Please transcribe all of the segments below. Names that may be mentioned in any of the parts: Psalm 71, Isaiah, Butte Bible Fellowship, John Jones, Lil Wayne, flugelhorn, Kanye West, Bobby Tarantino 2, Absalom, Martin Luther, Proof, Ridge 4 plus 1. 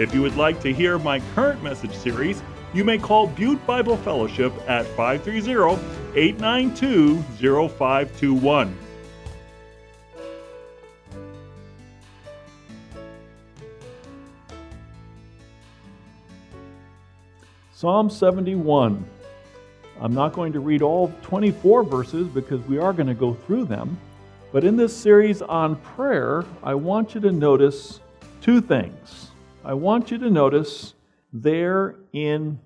If you would like to hear my current message series, you may call Butte Bible Fellowship at 530-892-0521. Psalm 71. I'm not going to read all 24 verses because we are going to go through them. But in this series on prayer, I want you to notice two things. I want you to notice there in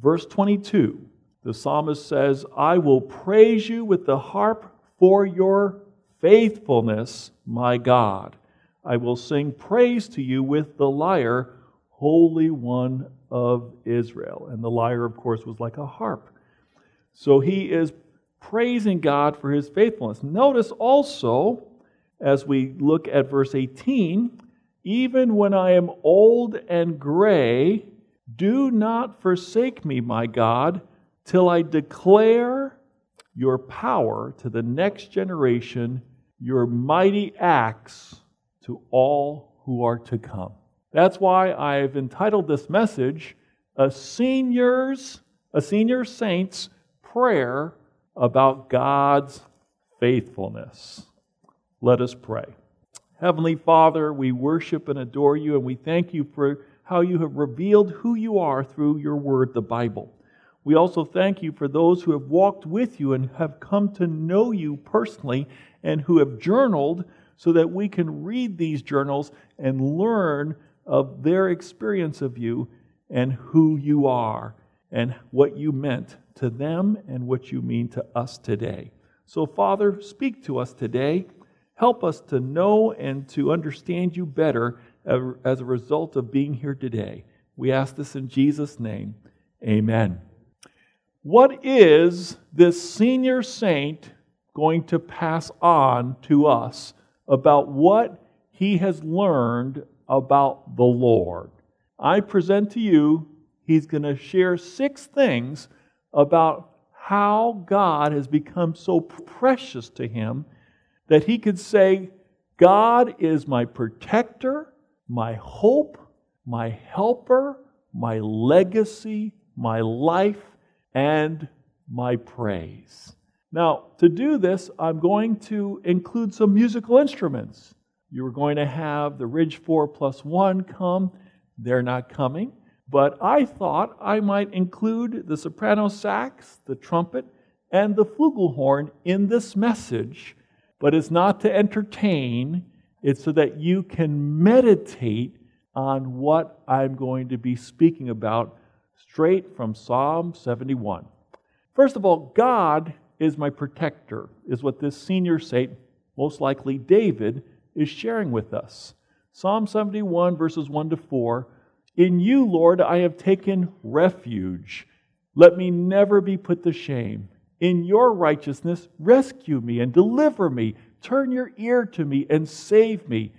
verse 22, the psalmist says, I will praise you with the harp for your faithfulness, my God. I will sing praise to you with the lyre, Holy One of Israel. And the lyre, of course, was like a harp. So he is praising God for his faithfulness. Notice also, as we look at verse 18, even when I am old and gray, do not forsake me, my God, till I declare your power to the next generation, your mighty acts to all who are to come. That's why I've entitled this message, A Senior Saint's Prayer About God's Faithfulness. Let us pray. Heavenly Father, we worship and adore you, and we thank you for how you have revealed who you are through your word, the Bible. We also thank you for those who have walked with you and have come to know you personally and who have journaled so that we can read these journals and learn of their experience of you and who you are and what you meant to them and what you mean to us today. So, Father, speak to us today. Help us to know and to understand you better as a result of being here today. We ask this in Jesus' name. Amen. What is this senior saint going to pass on to us about what he has learned about the Lord? I present to you, he's going to share 6 things about how God has become so precious to him that he could say, God is my protector, my hope, my helper, my legacy, my life, and my praise. Now, to do this, I'm going to include some musical instruments. You're going to have the Ridge 4 plus 1 come. They're not coming. But I thought I might include the soprano sax, the trumpet, and the flugelhorn in this message. But it's not to entertain. It's so that you can meditate on what I'm going to be speaking about straight from Psalm 71. First of all, God is my protector, is what this senior saint, most likely David, is sharing with us. Psalm 71, verses 1 to 4, in you, Lord, I have taken refuge. Let me never be put to shame. In your righteousness, rescue me and deliver me. Turn your ear to me and save me.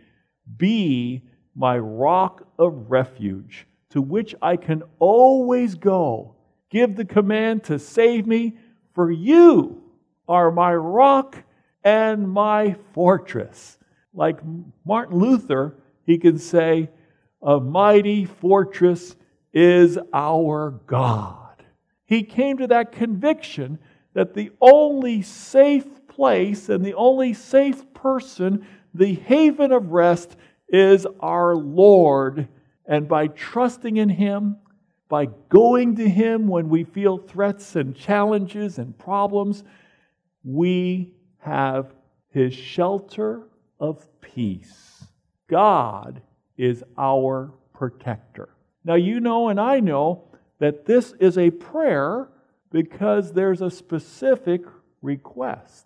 Be my rock of refuge, to which I can always go. Give the command to save me, for you are my rock and my fortress. Like Martin Luther, he can say, a mighty fortress is our God. He came to that conviction that the only safe place and the only safe person, the haven of rest, is our Lord. And by trusting in Him, by going to Him when we feel threats and challenges and problems, we have His shelter of peace. God is our protector. Now you know and I know that this is a prayer because there's a specific request.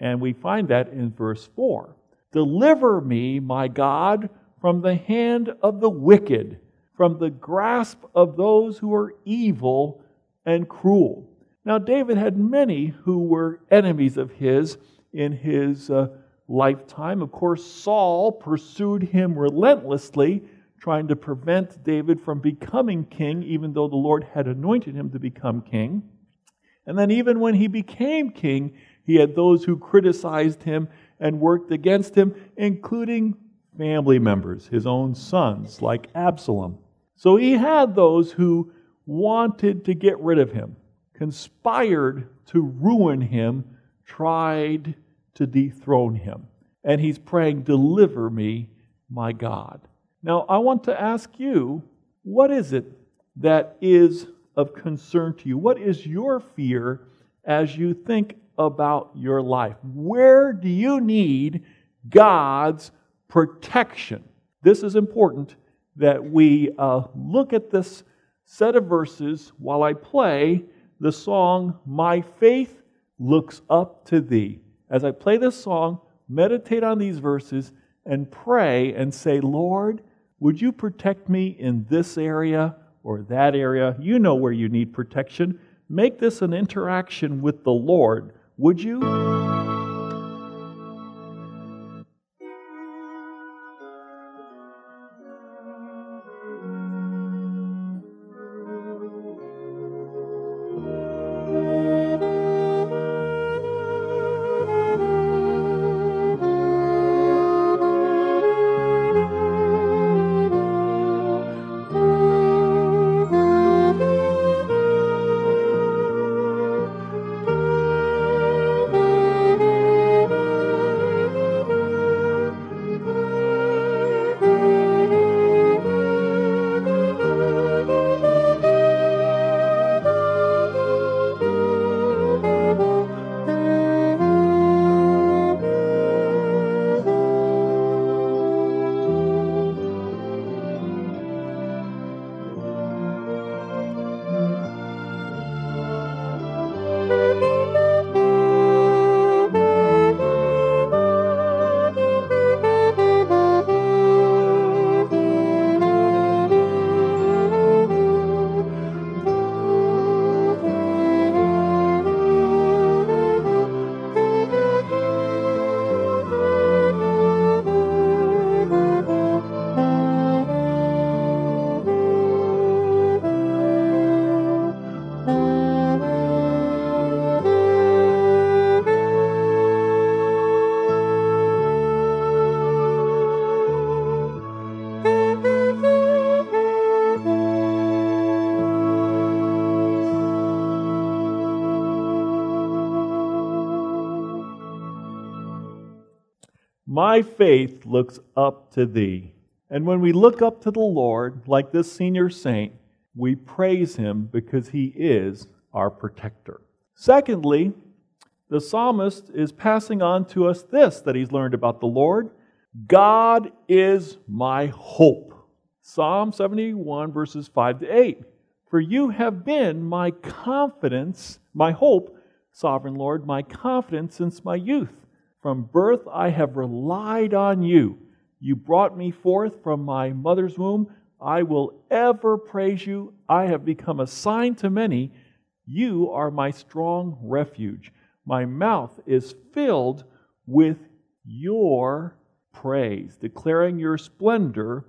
And we find that in verse 4. Deliver me, my God, from the hand of the wicked, from the grasp of those who are evil and cruel. Now, David had many who were enemies of his in his lifetime. Of course, Saul pursued him relentlessly, trying to prevent David from becoming king, even though the Lord had anointed him to become king. And then even when he became king, he had those who criticized him and worked against him, including family members, his own sons, like Absalom. So he had those who wanted to get rid of him, conspired to ruin him, tried to dethrone him. And he's praying, "Deliver me, my God." Now, I want to ask you, what is it that is of concern to you? What is your fear as you think about your life? Where do you need God's protection? This is important that we look at this set of verses while I play the song, "My Faith Looks Up to Thee." As I play this song, meditate on these verses and pray and say, "Lord, would you protect me in this area or that area?" You know where you need protection. Make this an interaction with the Lord, would you? My faith looks up to thee. And when we look up to the Lord, like this senior saint, we praise him because he is our protector. Secondly, the psalmist is passing on to us this that he's learned about the Lord. God is my hope. Psalm 71, verses 5 to 8. For you have been my confidence, my hope, sovereign Lord, my confidence since my youth. From birth I have relied on you. You brought me forth from my mother's womb. I will ever praise you. I have become a sign to many. You are my strong refuge. My mouth is filled with your praise, declaring your splendor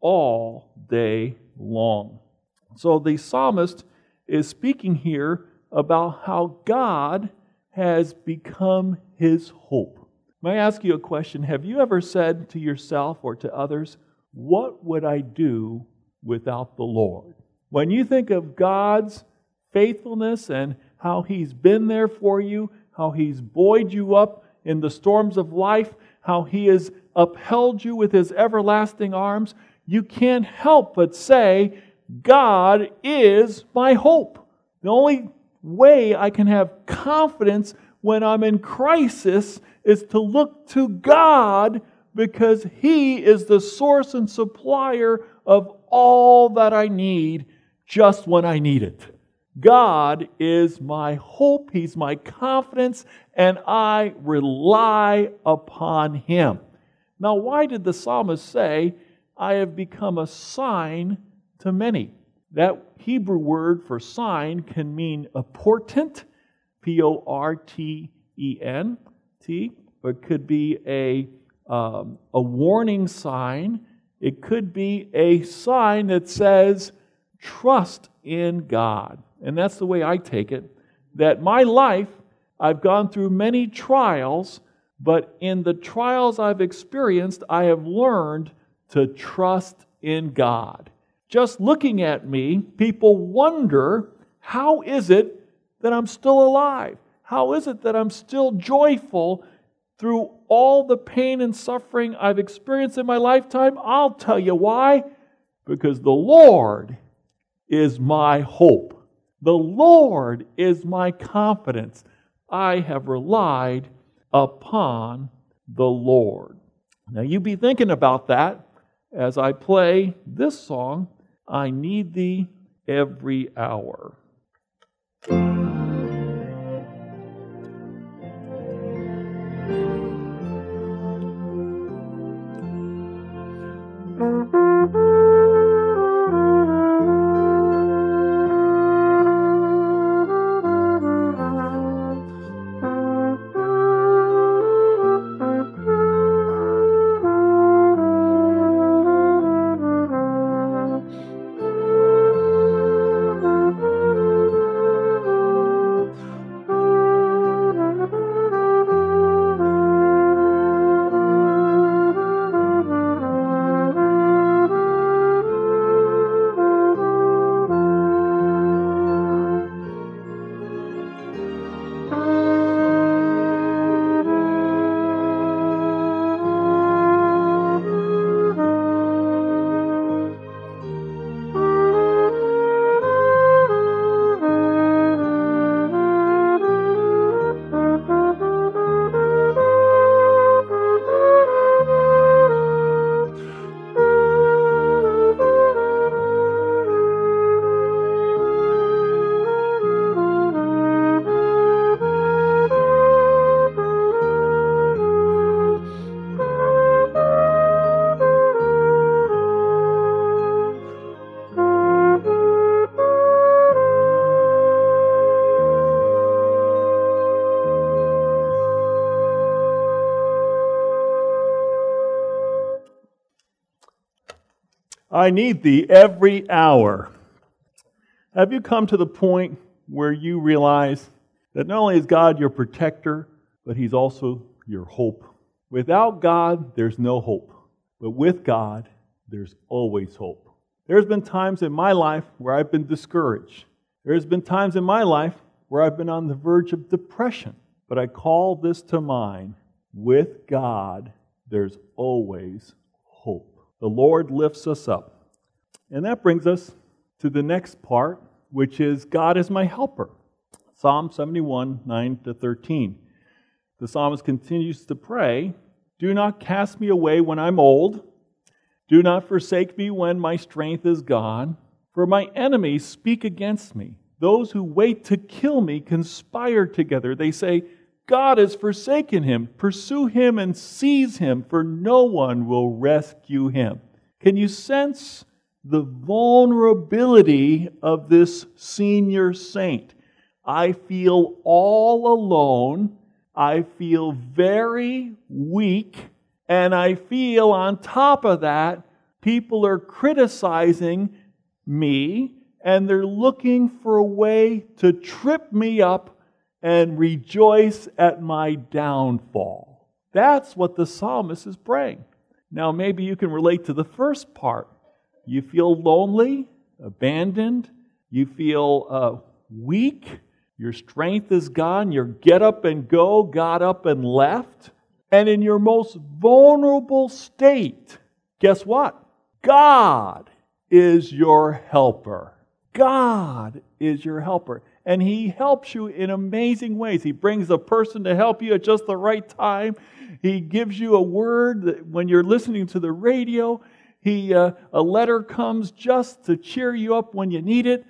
all day long. So the psalmist is speaking here about how God has become his hope. May I ask you a question? Have you ever said to yourself or to others, "What would I do without the Lord?" When you think of God's faithfulness and how he's been there for you, how he's buoyed you up in the storms of life, how he has upheld you with his everlasting arms, you can't help but say, "God is my hope." The only way I can have confidence when I'm in crisis is to look to God, because he is the source and supplier of all that I need just when I need it. God is my hope, he's my confidence, and I rely upon him. Now, why did the psalmist say, "I have become a sign to many. That Hebrew word for sign can mean a portent, portent, but could be a warning sign. It could be a sign that says, trust in God. And that's the way I take it, that my life, I've gone through many trials, but in the trials I've experienced, I have learned to trust in God. Just looking at me, people wonder, how is it that I'm still alive? How is it that I'm still joyful through all the pain and suffering I've experienced in my lifetime? I'll tell you why. Because the Lord is my hope. The Lord is my confidence. I have relied upon the Lord. Now you be thinking about that as I play this song, I Need Thee Every Hour. I need thee every hour. Have you come to the point where you realize that not only is God your protector, but He's also your hope? Without God, there's no hope. But with God, there's always hope. There's been times in my life where I've been discouraged. There's been times in my life where I've been on the verge of depression. But I call this to mind, with God, there's always hope. The Lord lifts us up. And that brings us to the next part, which is God is my helper. Psalm 71, 9-13. The psalmist continues to pray, do not cast me away when I'm old. Do not forsake me when my strength is gone. For my enemies speak against me. Those who wait to kill me conspire together. They say, God has forsaken him. Pursue him and seize him, for no one will rescue him. Can you sense the vulnerability of this senior saint? I feel all alone. I feel very weak. And I feel on top of that, people are criticizing me, and they're looking for a way to trip me up and rejoice at my downfall. That's what the psalmist is praying. Now, maybe you can relate to the first part. You feel lonely, abandoned. You feel weak. Your strength is gone. Your get up and go got up and left. And in your most vulnerable state, guess what? God is your helper. God is your helper. And He helps you in amazing ways. He brings a person to help you at just the right time. He gives you a word that when you're listening to the radio. A letter comes just to cheer you up when you need it.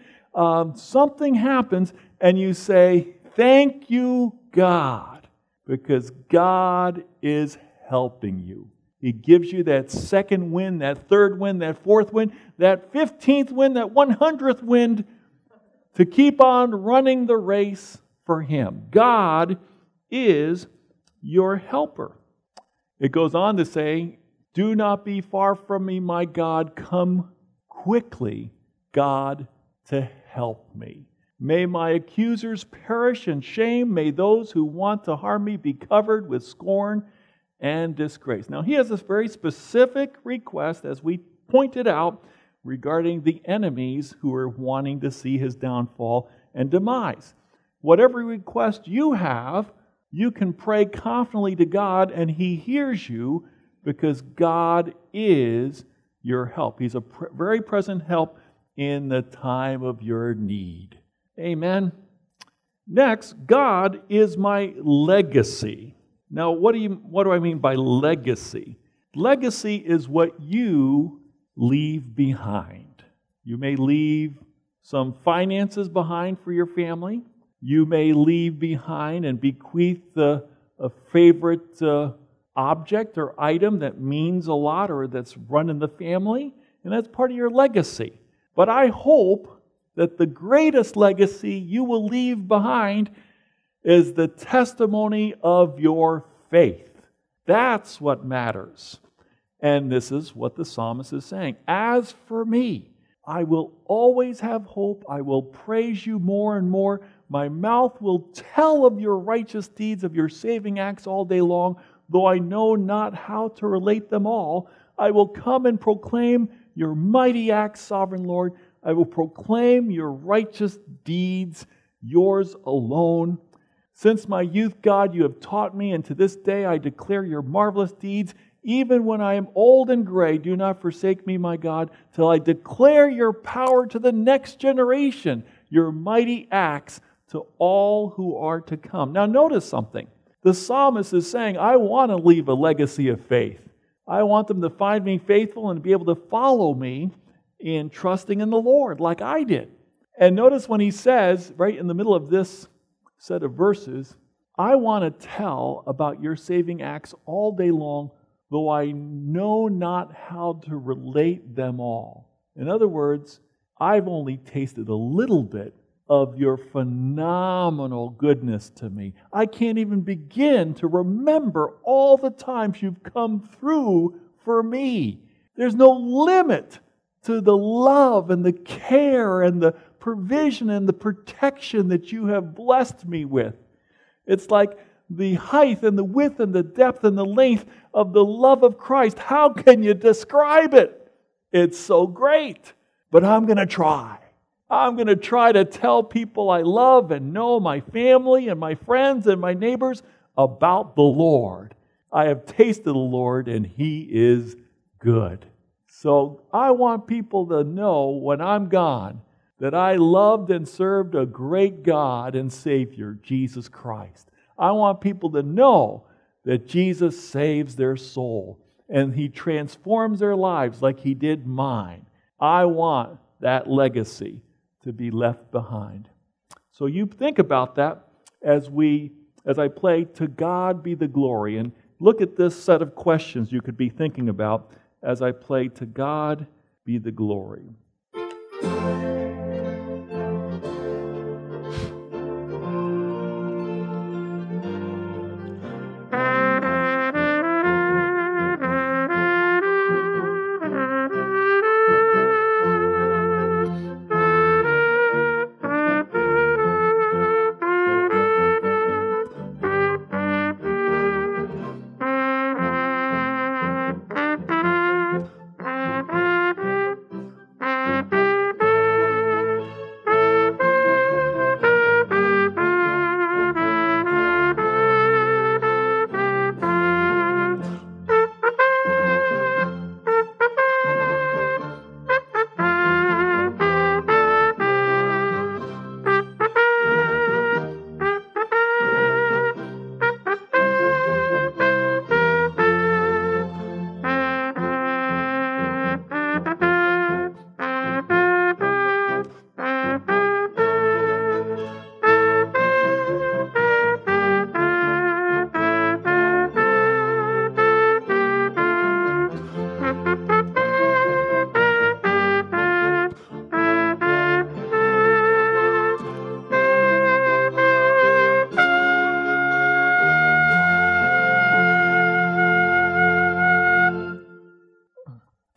Something happens and you say, thank you, God, because God is helping you. He gives you that second wind, that third wind, that fourth wind, that 15th wind, that 100th wind to keep on running the race for Him. God is your helper. It goes on to say, do not be far from me, my God. Come quickly, God, to help me. May my accusers perish in shame. May those who want to harm me be covered with scorn and disgrace. Now, he has this very specific request, as we pointed out, regarding the enemies who are wanting to see his downfall and demise. Whatever request you have, you can pray confidently to God, and He hears you because God is your help. He's a very present help in the time of your need. Amen. Next, God is my legacy. Now, what do I mean by legacy? Legacy is what you leave behind. You may leave some finances behind for your family. You may leave behind and bequeath a favorite object or item that means a lot or that's run in the family, and that's part of your legacy. But I hope that the greatest legacy you will leave behind is the testimony of your faith. That's what matters. And this is what the psalmist is saying. As for me, I will always have hope. I will praise you more and more. My mouth will tell of your righteous deeds, of your saving acts all day long, though I know not how to relate them all. I will come and proclaim your mighty acts, sovereign Lord. I will proclaim your righteous deeds, yours alone. Since my youth, God, you have taught me, and to this day I declare your marvelous deeds. Even when I am old and gray, do not forsake me, my God, till I declare your power to the next generation, your mighty acts to all who are to come. Now notice something. The psalmist is saying, I want to leave a legacy of faith. I want them to find me faithful and be able to follow me in trusting in the Lord like I did. And notice when he says, right in the middle of this set of verses, I want to tell about your saving acts all day long, though I know not how to relate them all. In other words, I've only tasted a little bit of your phenomenal goodness to me. I can't even begin to remember all the times you've come through for me. There's no limit to the love and the care and the provision and the protection that you have blessed me with. It's like the height and the width and the depth and the length of the love of Christ. How can you describe it? It's so great. But I'm going to try. I'm going to try to tell people I love and know, my family and my friends and my neighbors, about the Lord. I have tasted the Lord and He is good. So I want people to know when I'm gone that I loved and served a great God and Savior, Jesus Christ. I want people to know that Jesus saves their soul and He transforms their lives like He did mine. I want that legacy to be left behind. So you think about that as I play To God Be the Glory, and look at this set of questions you could be thinking about as I play To God Be the Glory.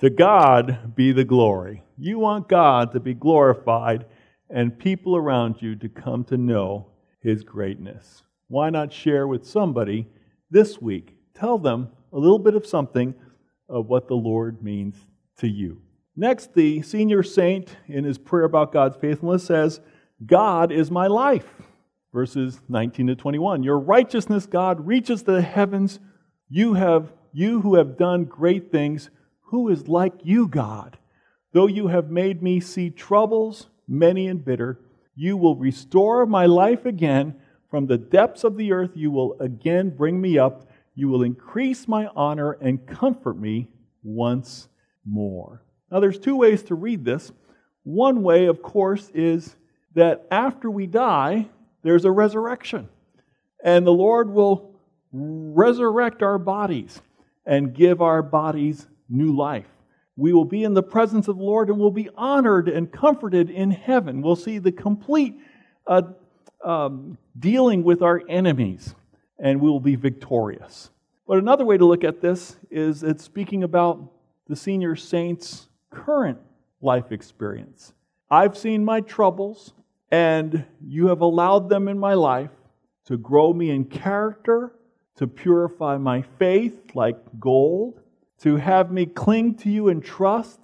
To God be the glory. You want God to be glorified and people around you to come to know His greatness. Why not share with somebody this week? Tell them a little bit of something of what the Lord means to you. Next, the senior saint in his prayer about God's faithfulness says, God is my life. Verses 19 to 21. Your righteousness, God, reaches to the heavens. You who have done great things, who is like you, God? Though you have made me see troubles, many and bitter, you will restore my life again. From the depths of the earth you will again bring me up. You will increase my honor and comfort me once more. Now there's two ways to read this. One way, of course, is that after we die, there's a resurrection. And the Lord will resurrect our bodies and give our bodies new life. We will be in the presence of the Lord and will be honored and comforted in heaven. We'll see the complete dealing with our enemies, and we will be victorious. But another way to look at this is it's speaking about the senior saint's current life experience. I've seen my troubles, and you have allowed them in my life to grow me in character, to purify my faith like gold, to have me cling to you in trust,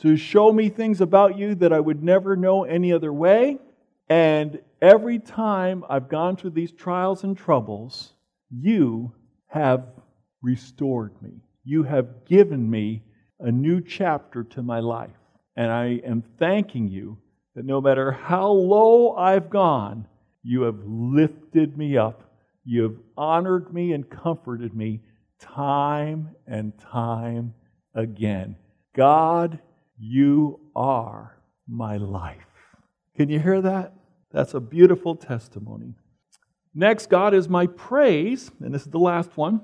to show me things about you that I would never know any other way. And every time I've gone through these trials and troubles, you have restored me. You have given me a new chapter to my life. And I am thanking you that no matter how low I've gone, you have lifted me up. You have honored me and comforted me time and time again. God, you are my life. Can you hear that? That's a beautiful testimony. Next, God is my praise. And this is the last one.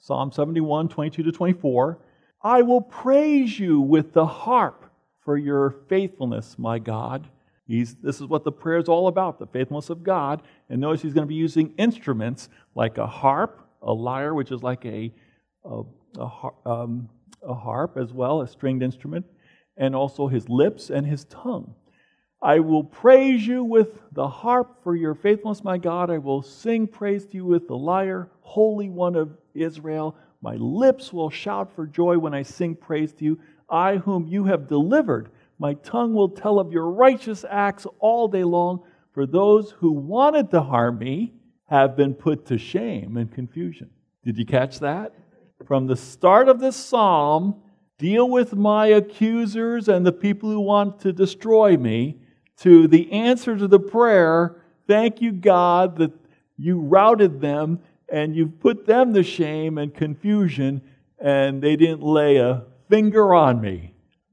Psalm 71, 22 to 24. I will praise you with the harp for your faithfulness, my God. This is what the prayer is all about, the faithfulness of God. And notice he's going to be using instruments like a harp, a lyre, which is like a harp as well, a stringed instrument, and also his lips and his tongue. I will praise you with the harp for your faithfulness, my God. I will sing praise to you with the lyre, Holy One of Israel. My lips will shout for joy when I sing praise to you. I whom you have delivered, my tongue will tell of your righteous acts all day long. For those who wanted to harm me have been put to shame and confusion. Did you catch that? From the start of this psalm, deal with my accusers and the people who want to destroy me, to the answer to the prayer, thank you, God, that you routed them and you've put them to shame and confusion and they didn't lay a finger on me.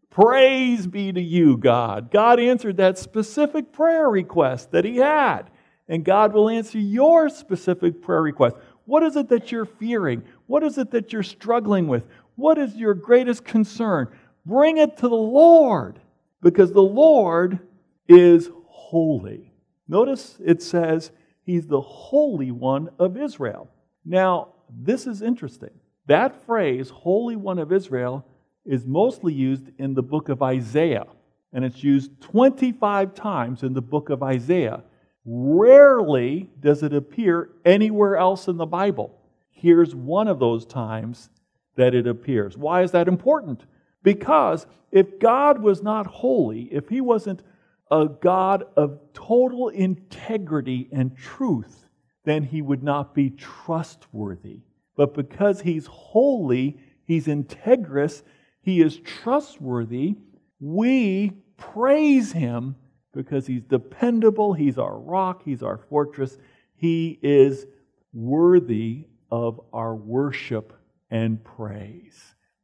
Praise be to you, God. God answered that specific prayer request that he had, and God will answer your specific prayer request. What is it that you're fearing? What is it that you're struggling with? What is your greatest concern? Bring it to the Lord, because the Lord is holy. Notice it says he's the Holy One of Israel. Now, this is interesting. That phrase, Holy One of Israel, is mostly used in the book of Isaiah, and it's used 25 times in the book of Isaiah. Rarely does it appear anywhere else in the Bible. Here's one of those times that it appears. Why is that important? Because if God was not holy, if he wasn't a God of total integrity and truth, then he would not be trustworthy. But because he's holy, he's integrous, he is trustworthy, we praise him because he's dependable, he's our rock, he's our fortress, he is worthy of our worship and praise.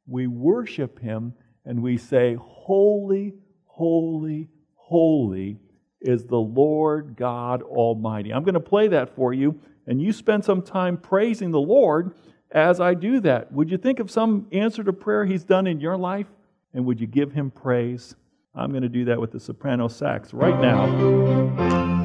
We worship him and we say, holy, holy, holy is the Lord God Almighty. I'm going to play that for you, and you spend some time praising the Lord as I do that. Would you think of some answer to prayer he's done in your life, and would you give him praise? I'm going to do that with the soprano sax right now.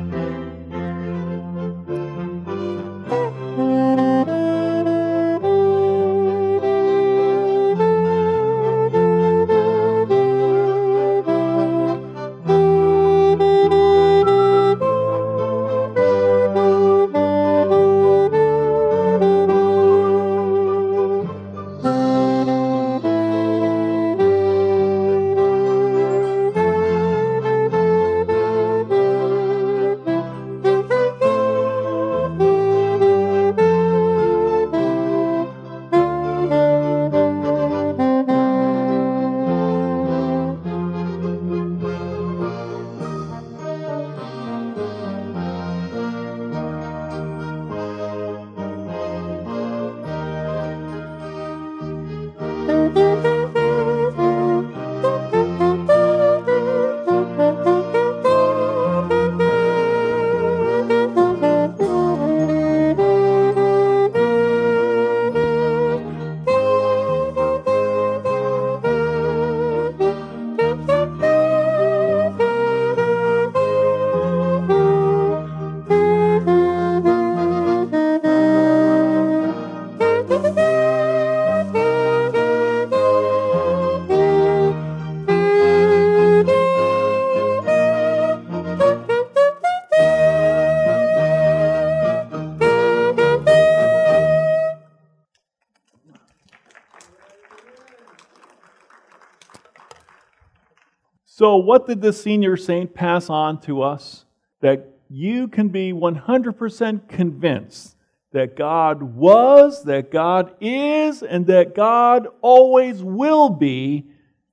So what did this senior saint pass on to us? That you can be 100% convinced that God was, that God is, and that God always will be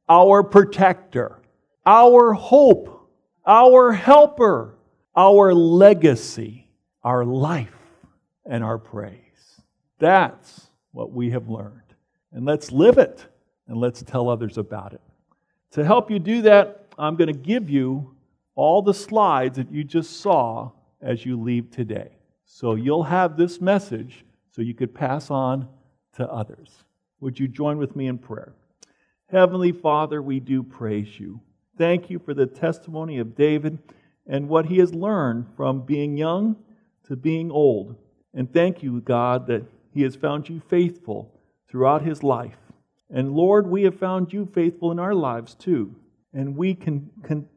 our protector, our hope, our helper, our legacy, our life, and our praise. That's what we have learned. And let's live it, and let's tell others about it. To help you do that, I'm going to give you all the slides that you just saw as you leave today. So you'll have this message so you could pass on to others. Would you join with me in prayer? Heavenly Father, we do praise you. Thank you for the testimony of David and what he has learned from being young to being old. And thank you, God, that he has found you faithful throughout his life. And Lord, we have found you faithful in our lives too. And we can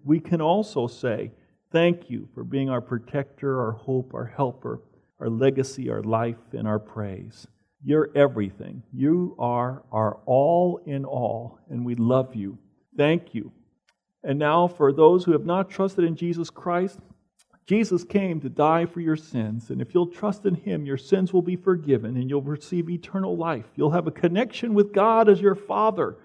also say, thank you for being our protector, our hope, our helper, our legacy, our life, and our praise. You're everything. You are our all in all, and we love you. Thank you. And now for those who have not trusted in Jesus Christ, Jesus came to die for your sins, and if you'll trust in Him, your sins will be forgiven, and you'll receive eternal life. You'll have a connection with God as your Father.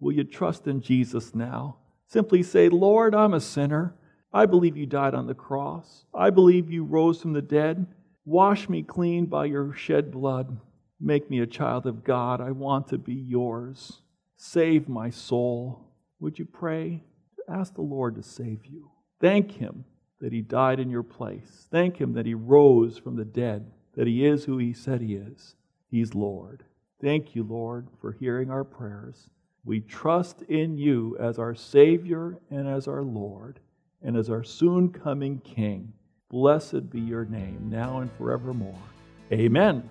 Will you trust in Jesus now? Simply say, Lord, I'm a sinner. I believe you died on the cross. I believe you rose from the dead. Wash me clean by your shed blood. Make me a child of God. I want to be yours. Save my soul. Would you pray? Ask the Lord to save you. Thank Him that He died in your place. Thank Him that He rose from the dead, that He is who He said He is. He's Lord. Thank you, Lord, for hearing our prayers. We trust in you as our Savior and as our Lord, and as our soon-coming King. Blessed be your name, now and forevermore. Amen.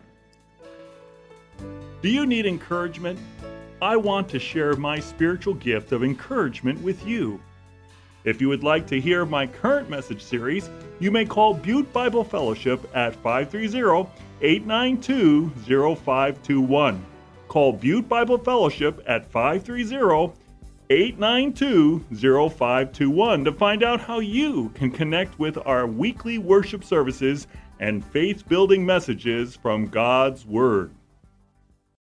Do you need encouragement? I want to share my spiritual gift of encouragement with you. If you would like to hear my current message series, you may call Butte Bible Fellowship at 530-892-0521. Call Butte Bible Fellowship at 530-892-0521 to find out how you can connect with our weekly worship services and faith-building messages from God's Word.